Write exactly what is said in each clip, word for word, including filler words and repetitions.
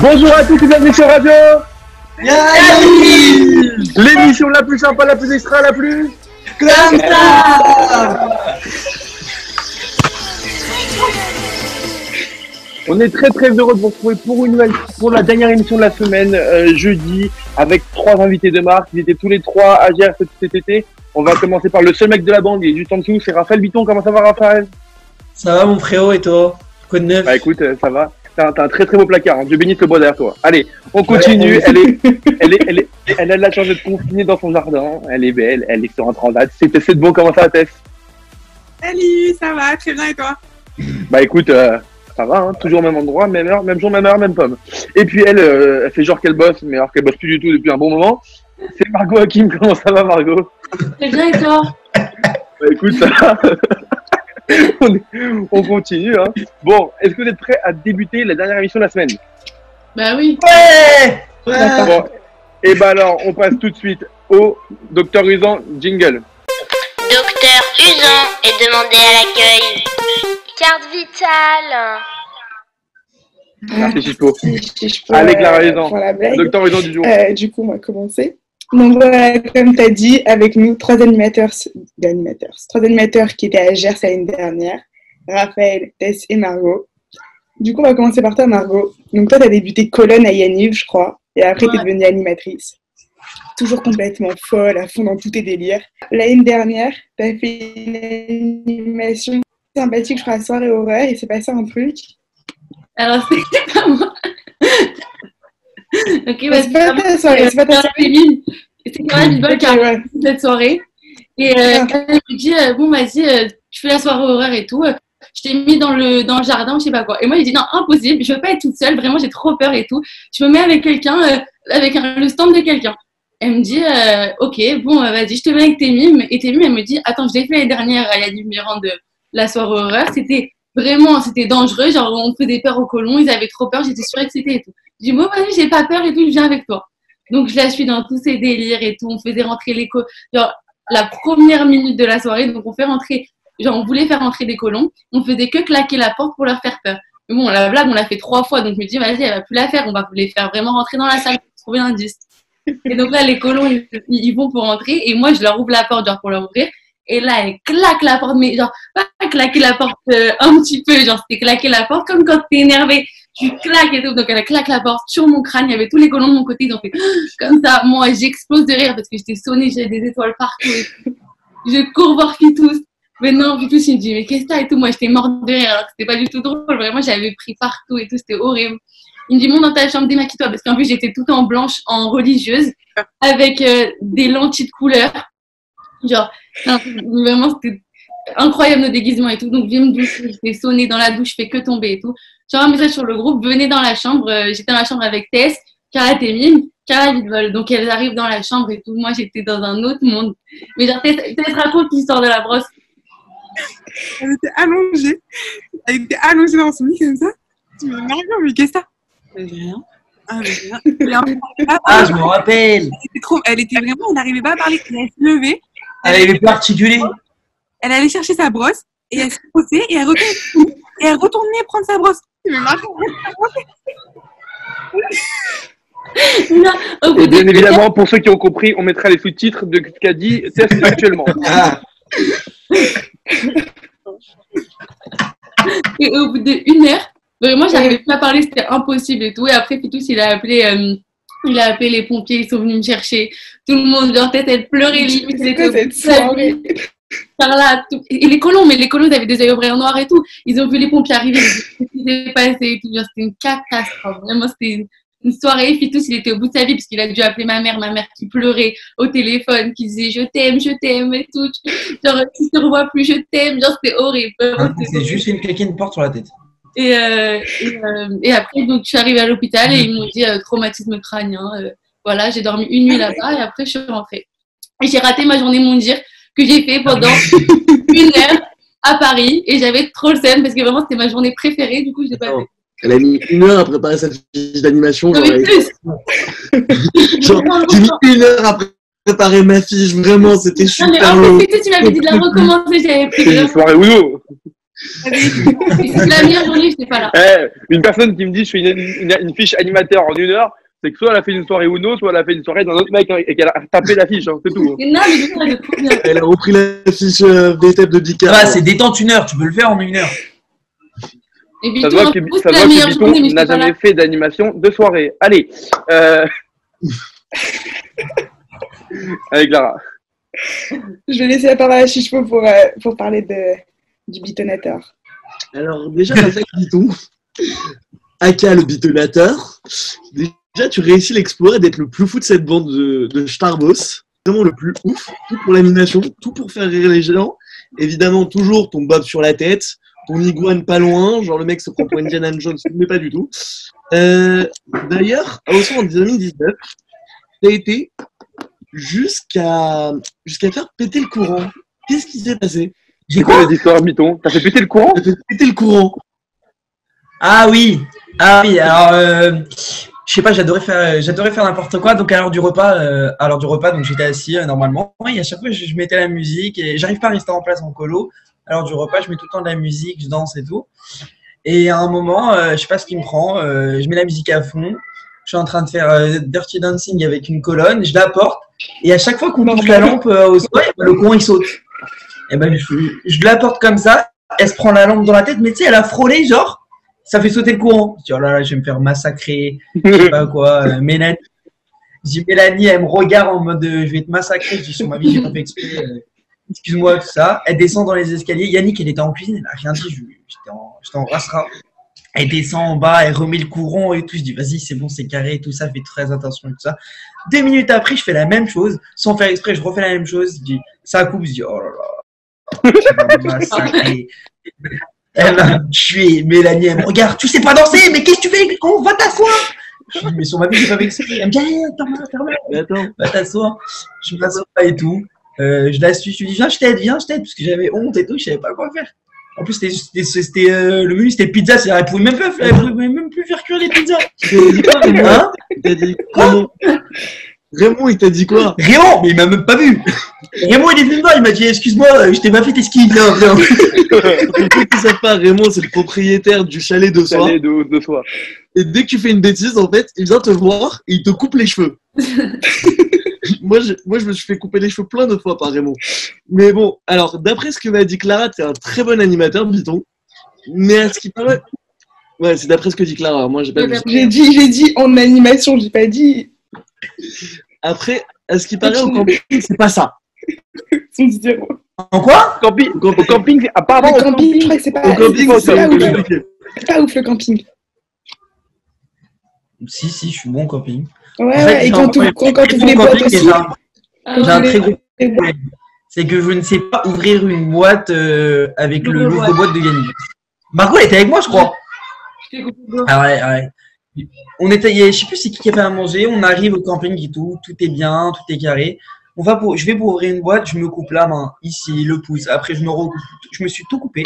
Bonjour à tous et bienvenue sur Radio Yanniv, l'émission la plus sympa, la plus extra, la plus... Comme ça. On est très très heureux de vous retrouver pour une nouvelle, pour la dernière émission de la semaine, euh, jeudi, avec trois invités de marque. Ils étaient tous les trois à Gers cet été. On va commencer par le seul mec de la bande, il est juste en dessous, c'est Raphaël Bitton. Comment ça va, Raphaël? Ça va mon frérot, et toi? Quoi de neuf? Bah écoute, euh, ça va. T'as un, un très très beau placard, hein. Dieu bénisse le bois derrière toi. Allez, on continue. Ouais, on... Elle, est, elle, est, elle, est, elle a de la chance de te confiner dans son jardin. Elle est belle, elle est sur un transat. C'est Tess de bon, comment ça va, Tess? Salut, ça va, très bien, et toi? Bah écoute, euh, ça va, hein, toujours au même endroit, même heure, même jour, même heure, même pomme. Et puis elle, euh, elle fait genre qu'elle bosse, mais alors qu'elle bosse plus du tout depuis un bon moment. C'est Margot Hakim, comment ça va, Margot? Très bien, et toi? Bah écoute, ça va. On, est, on continue, hein. Bon, est-ce que vous êtes prêts à débuter la dernière émission de la semaine? Bah oui. Ouais, ouais. Bon, et bah alors, on passe tout de suite au Dr Uzan jingle. Docteur Uzan est demandé à l'accueil. Carte vitale. Merci Chichpo. Avec la raison. Docteur Uzan du jour. Euh, du coup, on va commencer. Donc voilà, comme tu as dit, avec nous, trois animateurs, animateurs, trois animateurs qui étaient à Gers l'année dernière, Raphaël, Tess et Margot. Du coup, on va commencer par toi, Margot. Donc toi, tu as débuté colonne à Yaniv, je crois, et après, ouais, tu es devenue animatrice. Toujours complètement folle, à fond dans tous tes délires. L'année dernière, tu as fait une animation sympathique, je crois, à soirée horreur, et c'est passé un truc. Alors, c'était pas moi. Ok, bah, c'est pas ta soirée, c'est pas ta soirée. C'était Carla Villevol qui a organisé cette soirée. Et euh, quand elle m'a dit, euh, bon, vas-y, euh, tu fais la soirée horaire et tout. Euh, je t'ai mis dans le, dans le jardin, je sais pas quoi. Et moi, j'ai dit, non, impossible, je veux pas être toute seule, vraiment, j'ai trop peur et tout. Je me mets avec quelqu'un, euh, avec un, le stand de quelqu'un. Elle me dit, euh, ok, bon, euh, vas-y, je te mets avec tes mimes. Et tes mimes, elle me dit, attends, je l'ai fait l'année dernière à Yannick Mirand de la soirée horaire. C'était vraiment, c'était dangereux, genre, on faisait peur aux colons, ils avaient trop peur, j'étais surexcitée et tout. J'ai dit, bon, vas-y, j'ai pas peur et tout, je viens avec toi. Donc, je la suis dans tous ces délires et tout. On faisait rentrer les colons, genre, la première minute de la soirée. Donc, on fait rentrer, genre, on voulait faire rentrer des colons. On faisait que claquer la porte pour leur faire peur. Mais bon, la blague, on l'a fait trois fois. Donc, je me dis, vas-y, elle va plus la faire. On va les faire vraiment rentrer dans la salle pour trouver l'indice. Et donc, là, les colons, ils, ils vont pour rentrer. Et moi, je leur ouvre la porte, genre, pour leur ouvrir. Et là, elle claque la porte. Mais, genre, pas claquer la porte euh, un petit peu. Genre, c'était claquer la porte comme quand t'es énervé. Tu claques et tout, donc elle claque la porte sur mon crâne, il y avait tous les colons de mon côté, ils ont fait comme ça, moi j'explose de rire parce que j'étais sonnée, j'avais des étoiles partout et tout. Je cours voir Fidou, mais non, Fidou il me dit mais qu'est-ce que t'as et tout, moi j'étais morte de rire alors que c'était pas du tout drôle, vraiment j'avais pris partout et tout, c'était horrible. Il me dit monte dans ta chambre, démaquille-toi, parce qu'en plus j'étais toute en blanche, en religieuse, avec euh, des lentilles de couleur, genre vraiment c'était incroyable nos déguisements et tout, donc je me douche, j'étais sonnée dans la douche, je fais que tomber et tout. J'ai un message sur le groupe, venez dans la chambre, j'étais dans la chambre avec Tess, Carla Témine, Carla Villevol, donc elles arrivent dans la chambre et tout, moi j'étais dans un autre monde. Mais genre Tess, Tess raconte l'histoire de la brosse. Elle était allongée, elle était allongée dans son lit comme ça, tu me regardes bien, mais qu'est-ce que ça? Rien. Ah, rien. Ah, je me rappelle. Elle était, trop... elle était vraiment, on n'arrivait pas à parler, elle se levait. Elle avait pas articulé. Elle allait chercher sa brosse, et elle se brossait, et elle retournait, et elle retournait prendre sa brosse. Et bien évidemment, pour ceux qui ont compris, on mettra les sous-titres de ce qu'a dit Tess actuellement. Ah. Et au bout d'une heure, vraiment, j'arrivais plus à parler, c'était impossible et tout. Et après, Fidou, il a appelé, euh, il a appelé les pompiers, ils sont venus me chercher. Tout le monde, leur tête, elle pleurait limite. Là, tout... Et les colons, mais les colons ils avaient des yeux brillants noirs et tout. Ils ont vu les pompiers arriver, ils s'est passé. C'était une catastrophe. Vraiment, c'était une soirée. Fidou, il était au bout de sa vie parce qu'il a dû appeler ma mère, ma mère qui pleurait au téléphone, qui disait je t'aime, je t'aime et tout. Genre, tu te revois plus, je t'aime. Genre, c'était horrible. Ah, c'est juste une claquer une porte sur la tête. Et, euh, et, euh, et après, donc, je suis arrivée à l'hôpital et ils m'ont dit euh, traumatisme crânien. Euh, voilà, j'ai dormi une nuit là-bas et après, je suis rentrée. Et j'ai raté ma journée mondiale que j'ai fait pendant une heure à Paris et j'avais trop le seum parce que vraiment c'était ma journée préférée, du coup je l'ai pas fait. Elle a mis une heure à préparer cette fiche d'animation. Genre, j'ai mis une heure à préparer ma fiche, vraiment c'était super. Non mais en fait, tu m'avais dit de la recommencer, j'avais pris. C'est une soirée Ouno. La mienne aujourd'hui, je n'étais pas là. Eh, une personne qui me dit je fais une, une, une fiche animateur en une heure, c'est que soit elle a fait une soirée Uno, soit elle a fait une soirée d'un autre mec et qu'elle a tapé la fiche, hein, c'est tout. Hein. Non, mais du coup, elle, est elle a repris la fiche euh, des steps de dix K. Ah, c'est détente une heure, tu peux le faire en une heure. Et Bitton, ça doit que, ça doit que Bitton n'a jamais fait d'animation de soirée. Allez. Euh... Allez, Clara. Je vais laisser la parole à Chichpo pour, euh, pour parler de, du bitonateur. Alors, déjà, Raphaël Bitton, aka le bitonateur, déjà, tu réussis l'exploit d'être le plus fou de cette bande de, de Starbos. Vraiment le plus ouf, tout pour l'animation, tout pour faire rire les gens. Évidemment, toujours ton bob sur la tête. On iguane pas loin, genre le mec se prend pour Indiana Jones, mais pas du tout. Euh, D'ailleurs, aussi en deux mille dix-neuf, t'as été jusqu'à jusqu'à faire péter le courant. Qu'est-ce qui s'est passé? C'est quoi les histoires, Bitton? T'as fait péter le courant? T'as fait péter le courant. Ah oui, ah oui. Alors, euh, je sais pas, j'adorais faire, j'adorais faire n'importe quoi. Donc à l'heure du repas, euh, à l'heure du repas, donc j'étais assis euh, normalement. Et à chaque fois, je, je mettais la musique et j'arrive pas à rester en place en colo. Alors du repas, je mets tout le temps de la musique, je danse et tout. Et à un moment, euh, je sais pas ce qui me prend, euh, je mets la musique à fond. Je suis en train de faire euh, Dirty Dancing avec une colonne, je la porte. Et à chaque fois qu'on touche la lampe euh, au sol, le con il saute. Et ben je, je la porte comme ça, elle se prend la lampe dans la tête, mais tu sais, elle a frôlé genre, ça fait sauter le courant. Je dis oh là là, je vais me faire massacrer, je sais pas quoi, euh, Mélanie. Je dis Mélanie, elle me regarde en mode euh, je vais te massacrer. Je dis sur ma vie, j'ai pas fait exprès. Euh, Excuse-moi, tout ça. Elle descend dans les escaliers. Yannick, elle était en cuisine. Elle n'a rien dit. J'étais en, en rassera. Elle descend en bas. Elle remet le courant et tout. Je dis, vas-y, c'est bon, c'est carré et tout ça. Fais très attention et tout ça. Deux minutes après, je fais la même chose. Sans faire exprès, je refais la même chose. Je dis, ça coupe. Je dis, oh là là. Ça elle m'a tué. Mélanie, elle me regarde. Tu sais pas danser, mais qu'est-ce que tu fais? On va t'asseoir. Je dis, mais sur ma vie, j'ai pas fait exprès. Elle me dit, allez, attends, attends, va t'asseoir. Je m'assois pas et tout. Euh, je la suis, je lui dis viens je t'aide, viens je t'aide, parce que j'avais honte et tout, je savais pas quoi faire. En plus c'était euh, le menu c'était pizza, c'est-à-dire elle pouvait même pas, elle pouvait même plus faire cuire les pizzas. Hein? Il t'a dit quoi? Raymond il t'a dit quoi? Raymond, mais il m'a même pas vu. Raymond il est venu me voir, il m'a dit excuse-moi, je t'ai pas fait tes skis, viens, viens. Pour ceux qui ne savent pas, Raymond c'est le propriétaire du chalet de soie. Chalet de, de soie. Et dès que tu fais une bêtise en fait, il vient te voir et il te coupe les cheveux. Moi je, moi, je me suis fait couper les cheveux plein de fois par Raymond. Mais bon, alors, d'après ce que m'a dit Clara, t'es un très bon animateur, Bitton. Mais à ce qui paraît... Ouais, c'est d'après ce que dit Clara, moi j'ai pas vu. J'ai dit, j'ai dit en animation, j'ai pas dit... Après, à ce qui paraît, au camping, c'est pas ça. C'est zéro. En quoi? Camping, au camping, apparemment... Au camping, je crois que c'est pas... Au camping, c'est pas ouf. C'est pas ouf, le camping. Si, si, je suis bon au camping. Ouais, en fait, et quand tu ouvres les boîtes aussi. J'ai un très gros problème. C'est que je ne sais pas ouvrir une boîte euh, avec le logo de boîte de Yannick. Margot, elle était avec moi, je crois. Je ah ouais, ouais. On était, je ne sais plus c'est qui qui a fait à manger. On arrive au camping et tout. Tout est bien, tout est carré. On va pour, je vais pour ouvrir une boîte, je me coupe la main, ici, le pouce. Après, je me recoupe. Je me suis tout coupé.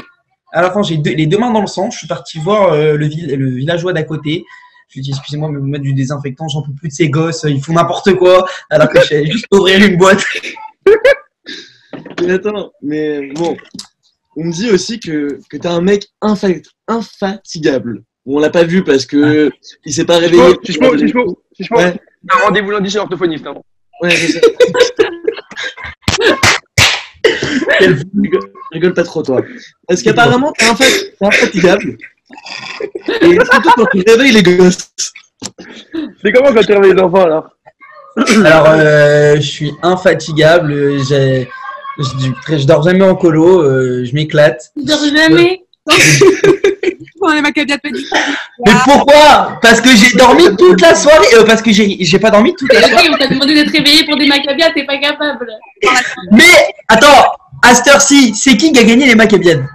À la fin, j'ai deux, les deux mains dans le sang. Je suis parti voir euh, le, ville, le villageois d'à côté. Je lui dis, excusez-moi, mais vous mettez du désinfectant, j'en peux plus de ces gosses, ils font n'importe quoi, alors que je vais juste ouvrir une boîte. Mais attends, mais bon, on me dit aussi que, que t'es un mec infatigable. infatigable. Bon, on l'a pas vu parce que ah. il s'est pas réveillé. Si je peux, si je peux, si je peux. Ouais. Un rendez-vous lundi chez l'orthophoniste. Hein. Ouais, c'est ça. Rigole, rigole pas trop, toi. Parce qu'apparemment, t'es infatigable. Et surtout quand tu réveilles les gosses. C'est comment quand tu réveilles les enfants alors? Alors, euh, je suis infatigable. Je, je dors jamais en colo. Euh, je m'éclate. Tu dors jamais? Mais pourquoi? Parce que j'ai dormi toute la soirée. Euh, parce que j'ai pas dormi toute la soirée. On t'a demandé d'être réveillé pour des macabiades, t'es pas capable. Mais attends, à cette heure-ci, c'est qui qui a gagné les macabiades?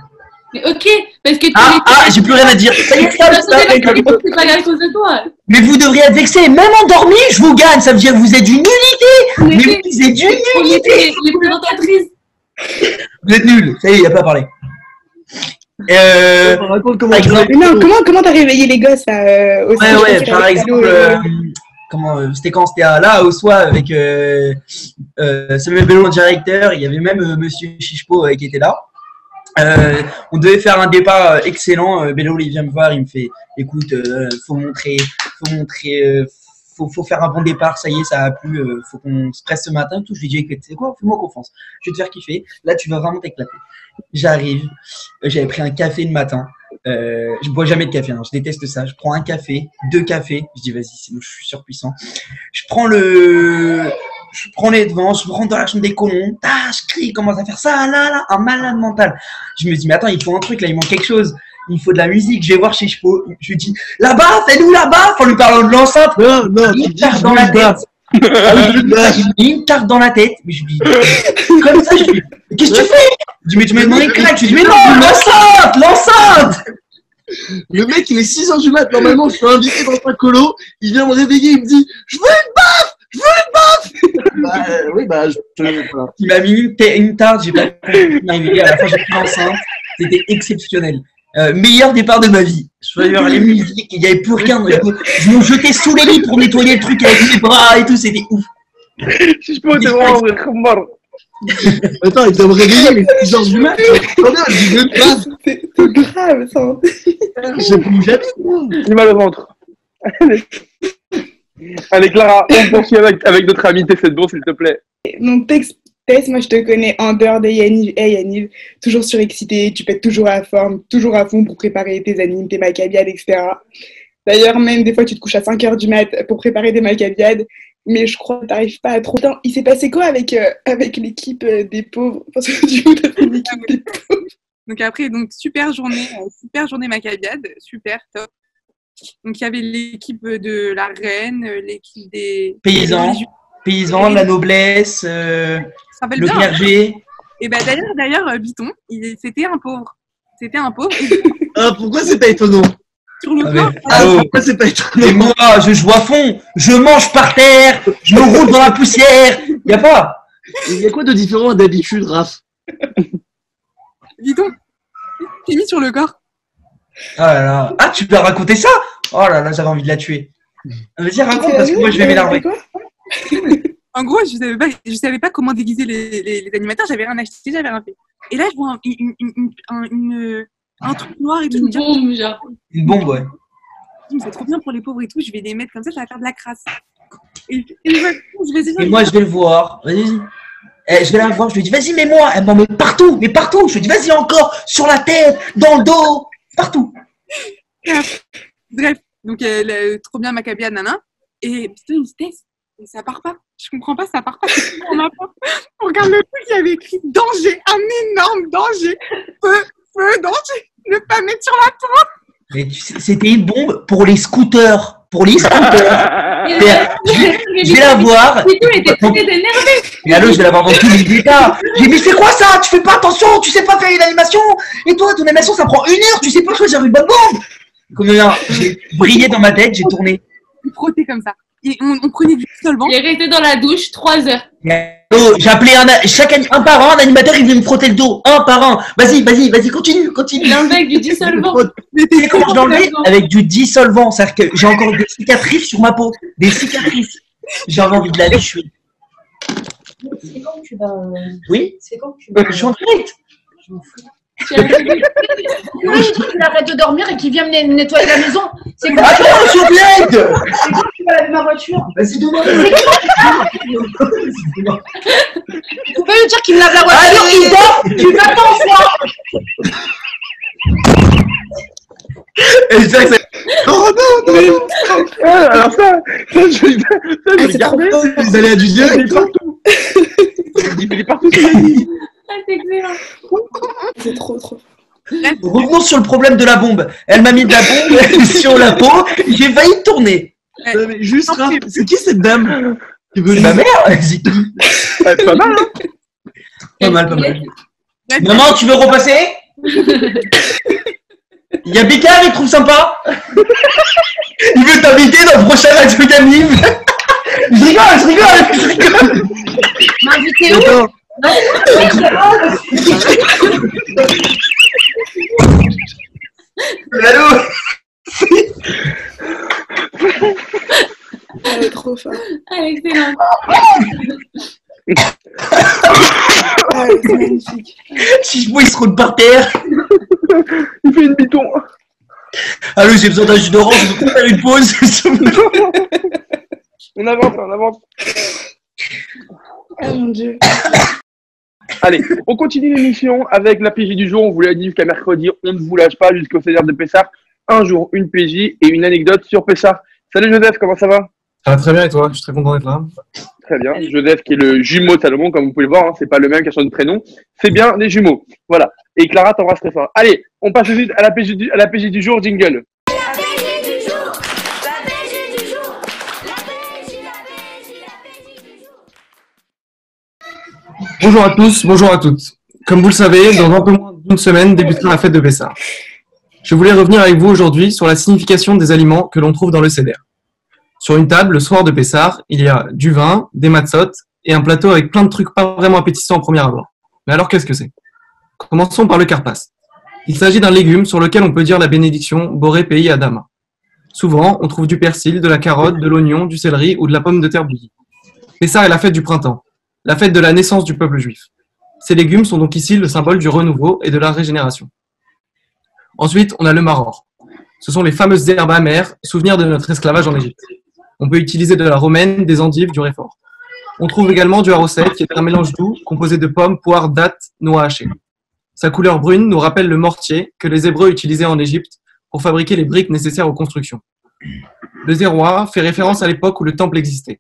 Mais ok, parce que tu Ah, ah j'ai plus rien à dire. Ça y est, ça, ça, avec avec toi. De toi. Mais vous devriez être vexé, même endormi, je vous gagne, ça veut dire que vous êtes d'une nullité. Mais vous êtes d'une nullité. Les présentatrices. Vous êtes nuls, ça y est, il n'a pas parlé. Euh, on raconte comment exemple, non, comment comment t'as réveillé les gosses là, au ouais, ouais, par exemple, euh, comment c'était quand c'était là au soir avec euh, euh, Samuel Belon, directeur, il y avait même euh, Monsieur Chichpo euh, qui était là. Euh, on devait faire un débat excellent. Bello, il vient me voir, il me fait écoute, euh, faut montrer, faut montrer, euh, faut, faut faire un bon départ. Ça y est, ça a plu. Euh, faut qu'on se presse ce matin. Tout. Je lui dis écoute, c'est quoi, fais-moi confiance. Je vais te faire kiffer. Là, tu vas vraiment t'éclater. J'arrive. J'avais pris un café le matin. Euh, je bois jamais de café, hein, je déteste ça. Je prends un café, deux cafés. Je dis vas-y, sinon je suis surpuissant. Je prends le. Je prends les devants, je me rentre dans la chambre des colons, ah, je crie, commence à faire ça, là, là, un malade mental. Je me dis, mais attends, il faut un truc, là, il manque quelque chose, il faut de la musique, je vais voir chez Chichpo. Je lui dis, là-bas, c'est nous là-bas, enfin, lui parlant de l'enceinte, non, non, une carte dans la tête. Une carte dans la tête, mais je lui dis, comme ça, je lui dis, qu'est-ce que tu fais? Je lui dis, mais tu m'as demandé claque, je lui dis, mais non, l'enceinte, l'enceinte. Le mec, il est six heures du mat, normalement, je suis invité dans un colo, il vient me réveiller, il me dit, je veux une baffe. Je veux une baffe! Bah, euh, oui, bah, je te. Voilà. Il m'a mis une, une tarte, j'ai pas compris. À la fin, j'ai pris l'enceinte. C'était exceptionnel. Euh, meilleur départ de ma vie. Je voyais les musiques, il n'y avait plus rien. Je me jetais sous les lits pour nettoyer le truc avec mes bras et tout, c'était ouf. Si je peux, t'es vraiment mort. Attends, il t'a réveillé, mais c'est genre du match. Attendez, je veux une baffe. C'est grave, ça. J'ai plus jamais. Il m'a le ventre. Allez Clara, on poursuit avec, avec notre ami Tess et Bon, s'il te plaît. Donc Tess, moi je te connais en dehors des Yaniv. Hey Yaniv, toujours surexcité, tu pètes toujours à la forme, toujours à fond pour préparer tes animes, tes macabiades, et cetera. D'ailleurs, même des fois tu te couches à cinq heures du mat pour préparer des macabiades, mais je crois que tu n'arrives pas à trop. Attends, il s'est passé quoi avec, euh, avec l'équipe des pauvres? Parce que du coup, t'as fait l'équipe des pauvres. Donc après, donc, super journée, super journée macabiade, super top. Donc, il y avait l'équipe de la reine, l'équipe des paysans, des... paysans, la noblesse, euh, le bien, clergé. Hein. Et ben d'ailleurs, d'ailleurs, Bitton, il... c'était un pauvre. C'était un pauvre. Ah, pourquoi c'est pas étonnant? Sur le ah plan, mais... ah, oh. Pourquoi c'est pas étonnant? Et moi, je joue à fond, je mange par terre, je me roule dans la poussière. Il n'y a pas. Il y a quoi de différent d'habitude, Raph? Bitton, t'es mis sur le corps. Oh là là. Ah, tu dois raconter ça? Oh là là, j'avais envie de la tuer. Vas-y, raconte, parce que moi, je vais m'énerver. En gros, je ne savais pas, je savais pas comment déguiser les, les, les animateurs. J'avais rien acheté, j'avais rien fait. Et là, je vois un, une, une, un, une, un truc noir et tout. Une bombe, genre. Une bombe, ouais. C'est trop bien pour les pauvres et tout. Je vais les mettre comme ça, ça va faire de la crasse. Et, et moi, je vais, et moi, je vais le voir. Vas-y. Eh, je vais la voir. Je lui dis, vas-y, mets-moi. Elle m'en met partout, mais partout. Je lui dis, vas-y, encore. Sur la tête, dans le dos. Partout. Bref, donc elle euh, trop bien macabia nana et putain il se teste et ça part pas. Je comprends pas, ça part pas. On, a pas. On regarde le truc, il y avait écrit danger, un énorme danger, feu, feu, danger, ne pas mettre sur la tour. Mais tu sais, c'était une bombe pour les scooters, pour les scooters. Je vais la voir. Mais allô, je vais la voir dans tous les détails. J'ai dit, c'est quoi ça? Tu fais pas attention, tu sais pas faire une animation. Et toi, ton animation, ça prend une heure. Tu sais pas choisir une bonne bombe. Comme là, j'ai brillé dans ma tête, j'ai tourné. Frotté comme ça. Et on, on prenait du solvant. Il est resté dans la douche trois heures. J'appelais un, chaque un par un, un animateur, il venait me frotter le dos, un par un. Vas-y, vas-y, vas-y, continue, continue. Avec du dissolvant. Mais comment je l'enlevais? Avec du dissolvant. C'est-à-dire que j'ai encore des cicatrices sur ma peau, des cicatrices. J'avais envie de la lécher. C'est quand que tu vas. Oui. C'est quand que tu vas. Je suis en direct. Je m'en fous. Oui, il arrête de dormir et qui vient me nettoyer la maison. C'est quoi? Attends, je suis bled. C'est quand tu vas laver ma voiture? Vas-y, demain. Tu peux lui dire qu'il me lave la voiture? Alors, il dort. Tu vas t'en et ça, oh non, non, non. Ah, alors ça, ça, je vais ah, regarder. Vous allez à du dire et partout. Il est partout sur la vie. Ah, c'est excellent. C'est trop, trop. Revenons sur le problème de la bombe. Elle m'a mis de la bombe sur la peau. J'ai failli tourner. Euh, mais juste, c'est qui cette dame? C'est ma mère. Vas-y. Ah, pas mal, hein. Pas mal, pas mal. Maman, tu veux repasser? Il y a Béka, il trouve sympa. Il veut t'inviter dans le prochain match de Yaniv. Je rigole, je rigole, je rigole. M'inviter où? Allô. Elle est trop forte. Elle est excellente. Ah, c'est magnifique. Chichpo, il se roule par terre. Il fait une biton. Allô, j'ai besoin d'un jus d'orange, je vais faire une pause. On avance, on avance. Oh mon Dieu. Allez, on continue l'émission avec la P J du jour. On vous l'a dit jusqu'à mercredi, on ne vous lâche pas jusqu'au Seder de Pessah. Un jour, une P J et une anecdote sur Pessah. Salut Joseph, comment ça va? Ça va très bien et toi? Je suis très content d'être là. Très bien. Joseph qui est le jumeau de Salomon, comme vous pouvez le voir, hein, c'est pas le même qui a changé de prénom. C'est bien des jumeaux. Voilà. Et Clara t'embrasse très fort. Allez, on passe vite à la P J du, à la P J du jour, jingle. Bonjour à tous, bonjour à toutes. Comme vous le savez, dans un peu moins d'une semaine débutera la fête de Pessah. Je voulais revenir avec vous aujourd'hui sur la signification des aliments que l'on trouve dans le Seder. Sur une table, le soir de Pessah, il y a du vin, des matzot et un plateau avec plein de trucs pas vraiment appétissants en premier abord. Mais alors qu'est-ce que c'est? Commençons par le Karpas. Il s'agit d'un légume sur lequel on peut dire la bénédiction Boré pays à Adama. Souvent, on trouve du persil, de la carotte, de l'oignon, du céleri ou de la pomme de terre bouillie. Pessah est la fête du printemps, la fête de la naissance du peuple juif. Ces légumes sont donc ici le symbole du renouveau et de la régénération. Ensuite, on a le maror. Ce sont les fameuses herbes amères, souvenirs de notre esclavage en Égypte. On peut utiliser de la romaine, des endives, du réfort. On trouve également du haroset, qui est un mélange doux composé de pommes, poires, dattes, noix hachées. Sa couleur brune nous rappelle le mortier que les Hébreux utilisaient en Égypte pour fabriquer les briques nécessaires aux constructions. Le zéroa fait référence à l'époque où le temple existait.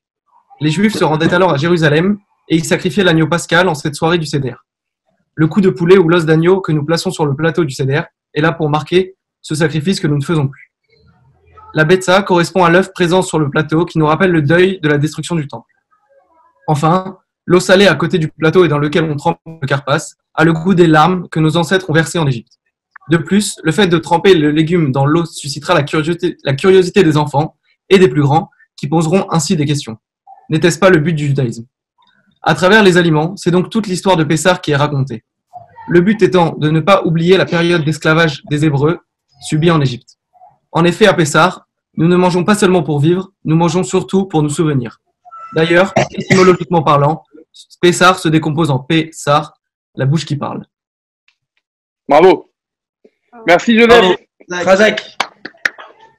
Les Juifs se rendaient alors à Jérusalem et ils sacrifiaient l'agneau pascal en cette soirée du Seder. Le cou de poulet ou l'os d'agneau que nous plaçons sur le plateau du Seder est là pour marquer ce sacrifice que nous ne faisons plus. La Betsa correspond à l'œuf présent sur le plateau qui nous rappelle le deuil de la destruction du temple. Enfin, l'eau salée à côté du plateau et dans lequel on trempe le Karpas a le goût des larmes que nos ancêtres ont versées en Égypte. De plus, le fait de tremper le légume dans l'eau suscitera la curiosité, la curiosité des enfants et des plus grands qui poseront ainsi des questions. N'était-ce pas le but du judaïsme? À travers les aliments, c'est donc toute l'histoire de Pessah qui est racontée. Le but étant de ne pas oublier la période d'esclavage des Hébreux subie en Égypte. En effet, à Pessah, nous ne mangeons pas seulement pour vivre, nous mangeons surtout pour nous souvenir. D'ailleurs, étymologiquement parlant, Pessah se décompose en Pessah, la bouche qui parle. Bravo. Merci Joseph. Razak.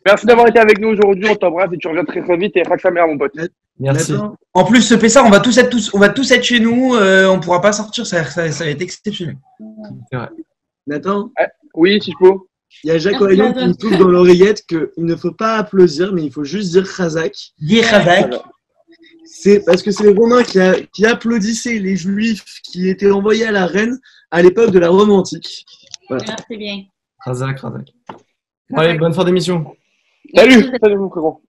Merci d'avoir été avec nous aujourd'hui, on t'embrasse et tu reviens très très vite et raque sa mère mon pote. Merci. En plus ce Pessah, on va tous être tous, on va tous être chez nous, euh, on ne pourra pas sortir, ça, ça, ça va être exceptionnel. C'est vrai. Nathan. Ah, oui, si je peux. Il y a Jacques Ollon qui me trouve dans l'oreillette qu'il ne faut pas applaudir, mais il faut juste dire Razak. Dire Razak. C'est parce que c'est les Romains qui, a, qui applaudissaient les Juifs qui étaient envoyés à la reine à l'époque de la Rome antique. Voilà. Ah, c'est bien. Razak, Razak. Allez, bonne fin d'émission. Salut, salut mon frérot.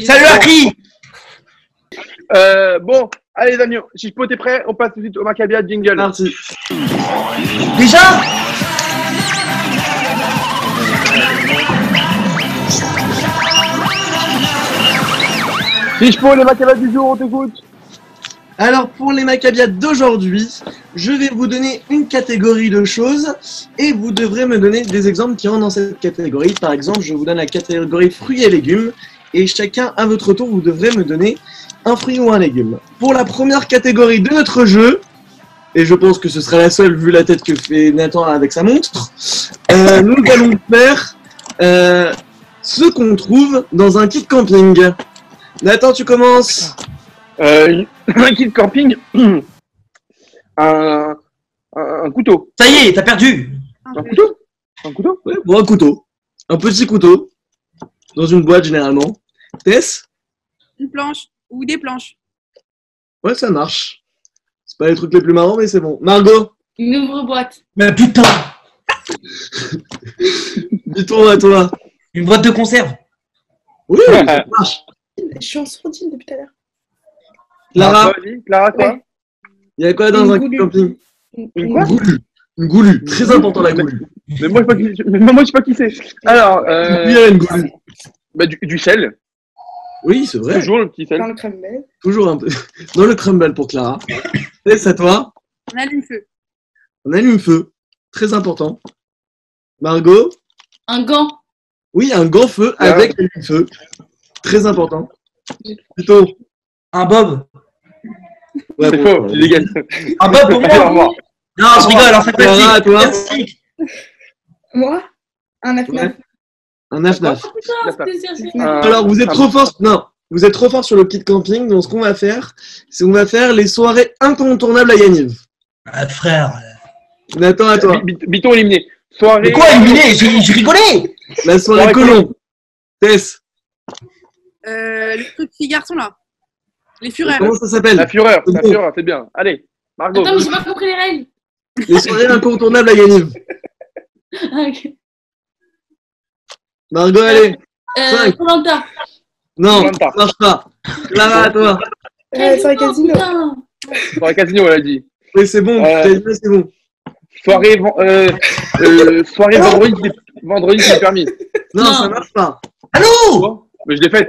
Salut à qui euh, Bon, allez les amis, si je peux, t'es prêt, on passe tout de suite au Maccabia jingle. Merci. Déjà Si je peux, les Maccabia du jour, on t'écoute. Alors pour les Maccabia d'aujourd'hui, je vais vous donner une catégorie de choses et vous devrez me donner des exemples qui rentrent dans cette catégorie. Par exemple, je vous donne la catégorie fruits et légumes et chacun à votre tour, vous devrez me donner un fruit ou un légume. Pour la première catégorie de notre jeu, et je pense que ce sera la seule vu la tête que fait Nathan avec sa montre, euh, nous allons faire euh, ce qu'on trouve dans un kit camping. Nathan, tu commences. Euh, un kit camping. Un, un, un couteau. Ça y est, t'as perdu. Un couteau. Un couteau. Ouais, bon, un couteau. Un petit couteau. Dans une boîte, généralement. Tess? Une planche. Ou des planches. Ouais, ça marche. C'est pas les trucs les plus marrants, mais c'est bon. Margot? Une ouvre-boîte. Mais putain. Dis-toi à toi. Une boîte de conserve. Oui, ça marche. Je suis en sourdine depuis tout à l'heure. Clara? Clara, toi? Ouais. Il y a quoi dans une un goulue. Camping? Une, une, une goulue. Une goulue. Très important la goulue. Mais moi, je sais pas qui c'est. Alors, euh... il y a une goulue. Bah, du, du sel. Oui, c'est vrai. Toujours le petit sel. Dans le crumble. Toujours un peu. Dans le crumble pour Clara. Laisse à toi. On allume feu. On allume feu. Très important. Margot? Un gant. Oui, un gant feu ouais. Avec allume feu. Très important. Plutôt. Un bob. Ouais, c'est bon, faux, il dégage. Un bob pour moi. Non, je rigole, un cinq neuf. Moi? Un neuf neuf. Un neuf neuf. Alors, vous êtes trop fort. Non, vous êtes trop fort sur le petit camping. Donc, ce qu'on va faire, c'est qu'on va faire les soirées incontournables à Yaniv. Ah, frère. Nathan, à toi. Bitton éliminé. Soirée. Mais quoi, éliminé? J'ai rigolé. La soirée Colomb. Tess. Euh, le truc fille garçon là. Les fureurs. Comment ça s'appelle? La fureur. La fureur, c'est bien. Allez, Margot. Attends, mais j'ai pas compris les règles. Les soirées incontournables à Yaniv. Ok. Margot, allez. Euh, Colanta. Non, ça marche pas. Clara, à toi. Euh, soirée casino. Soirée casino, elle a dit. Oui, c'est bon, euh... c'est bon. Soirée, euh, euh, soirée vendredi, vendredi c'est permis. Non, non, ça marche pas. Allô? Mais je l'ai faite.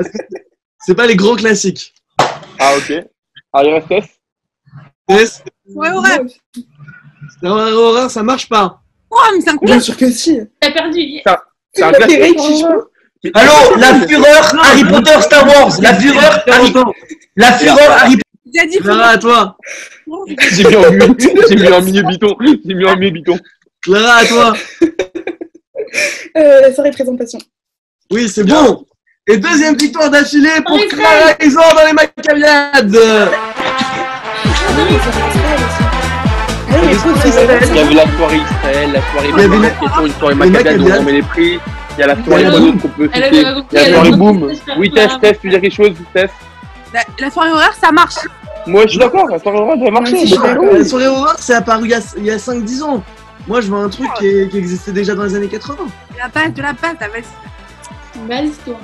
C'est pas les gros classiques. Ah, ok. Allez, reste Tess. Tess. Soirée horaire. Soirée horaire, ça marche pas. Oh, mais c'est un coup. Bien sûr que si. T'as perdu. C'est un classique. Allô, la fureur, Harry Potter, Star Wars. La fureur, Harry Potter. La fureur, Harry Potter. Clara, à toi. J'ai mis en milieu, j'ai mis en milieu Bitton. J'ai mis en milieu Bitton. Clara, à toi. Euh, la soirée présentation. Oui, c'est bon. Et deuxième victoire d'affilée pour oh, Clara Témine dans les Macabiades. Il y avait la soirée Israël, la soirée Macabiades, une soirée Macabiades où on met les prix. Il y a la soirée Boom qu'on peut citer. Il y a la soirée Boom. Oui, Tess, Tess, tu veux dire quelque chose, Tess? La, la soirée horaire, ça marche. Moi, je suis d'accord, la soirée horaire, ça marche. Ouais, oui. La soirée horaire, c'est apparu il y a, a cinq dix ans. Moi, je vois un truc qui, est, qui existait déjà dans les années quatre-vingts. De la passe, de la passe, la belle belle histoire.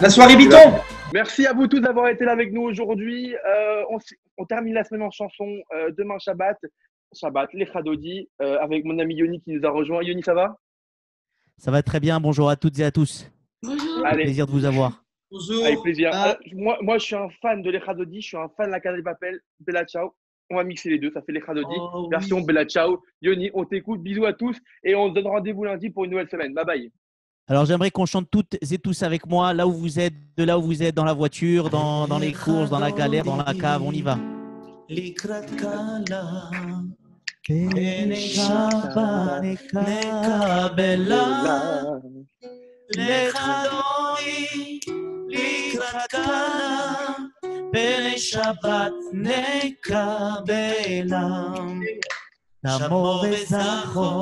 La soirée Bitton. Merci à vous tous d'avoir été là avec nous aujourd'hui. Euh, on, on termine la semaine en chanson. Euh, demain, Shabbat, Shabbat, Lekha Dodi, euh, avec mon ami Yoni qui nous a rejoint. Yoni, ça va? Ça va très bien. Bonjour à toutes et à tous. Bonjour. Allez. Plaisir de vous avoir. Bonjour. Avec plaisir. Ah. Moi, moi, je suis un fan de Lekha Dodi, je suis un fan de la Casa de Papel, Bella Ciao. On va mixer les deux, ça fait Lekha Dodi, oh, version oui. Bella Ciao. Yoni, on t'écoute, bisous à tous et on se donne rendez-vous lundi pour une nouvelle semaine. Bye bye. Alors, j'aimerais qu'on chante toutes et tous avec moi, là où vous êtes, de là où vous êtes, dans la voiture, dans, dans les courses, dans la galère, dans la cave, on y va. Lekha Dodi, Lekha Kana, Bene Shabbat Nekabela, Tamo Bezacho,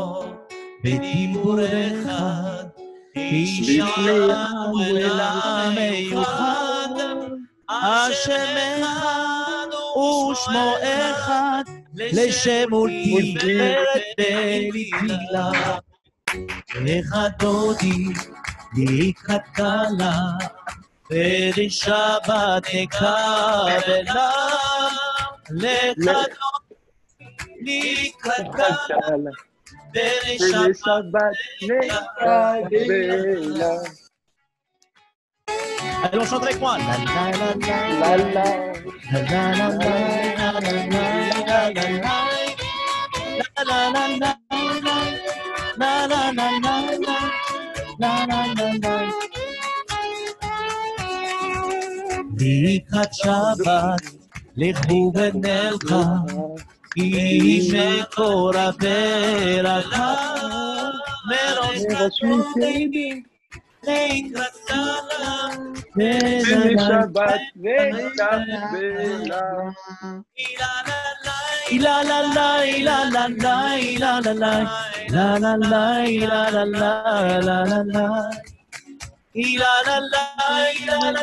Bedibur Echad, Ishara Uela Meyuchad, Hashem Echad, Hushmo Echad, Leshem Ultiveret Belitila, Lekha Dodi. Lekha Kana, Bene Shabbat Nekabela, Lekha Dodi, Lekha Kana, Bene Shabbat Nekabela. Allez, on chante avec moi. La la la la la la. La la la la. Lekha Shabbat, lechu benelcha, ish etora beraka, merosh kashmiri, lekha salam, Lekha Shabbat, lekha bela. La la la la la la la la. La la la la la la la la la. La la la la la la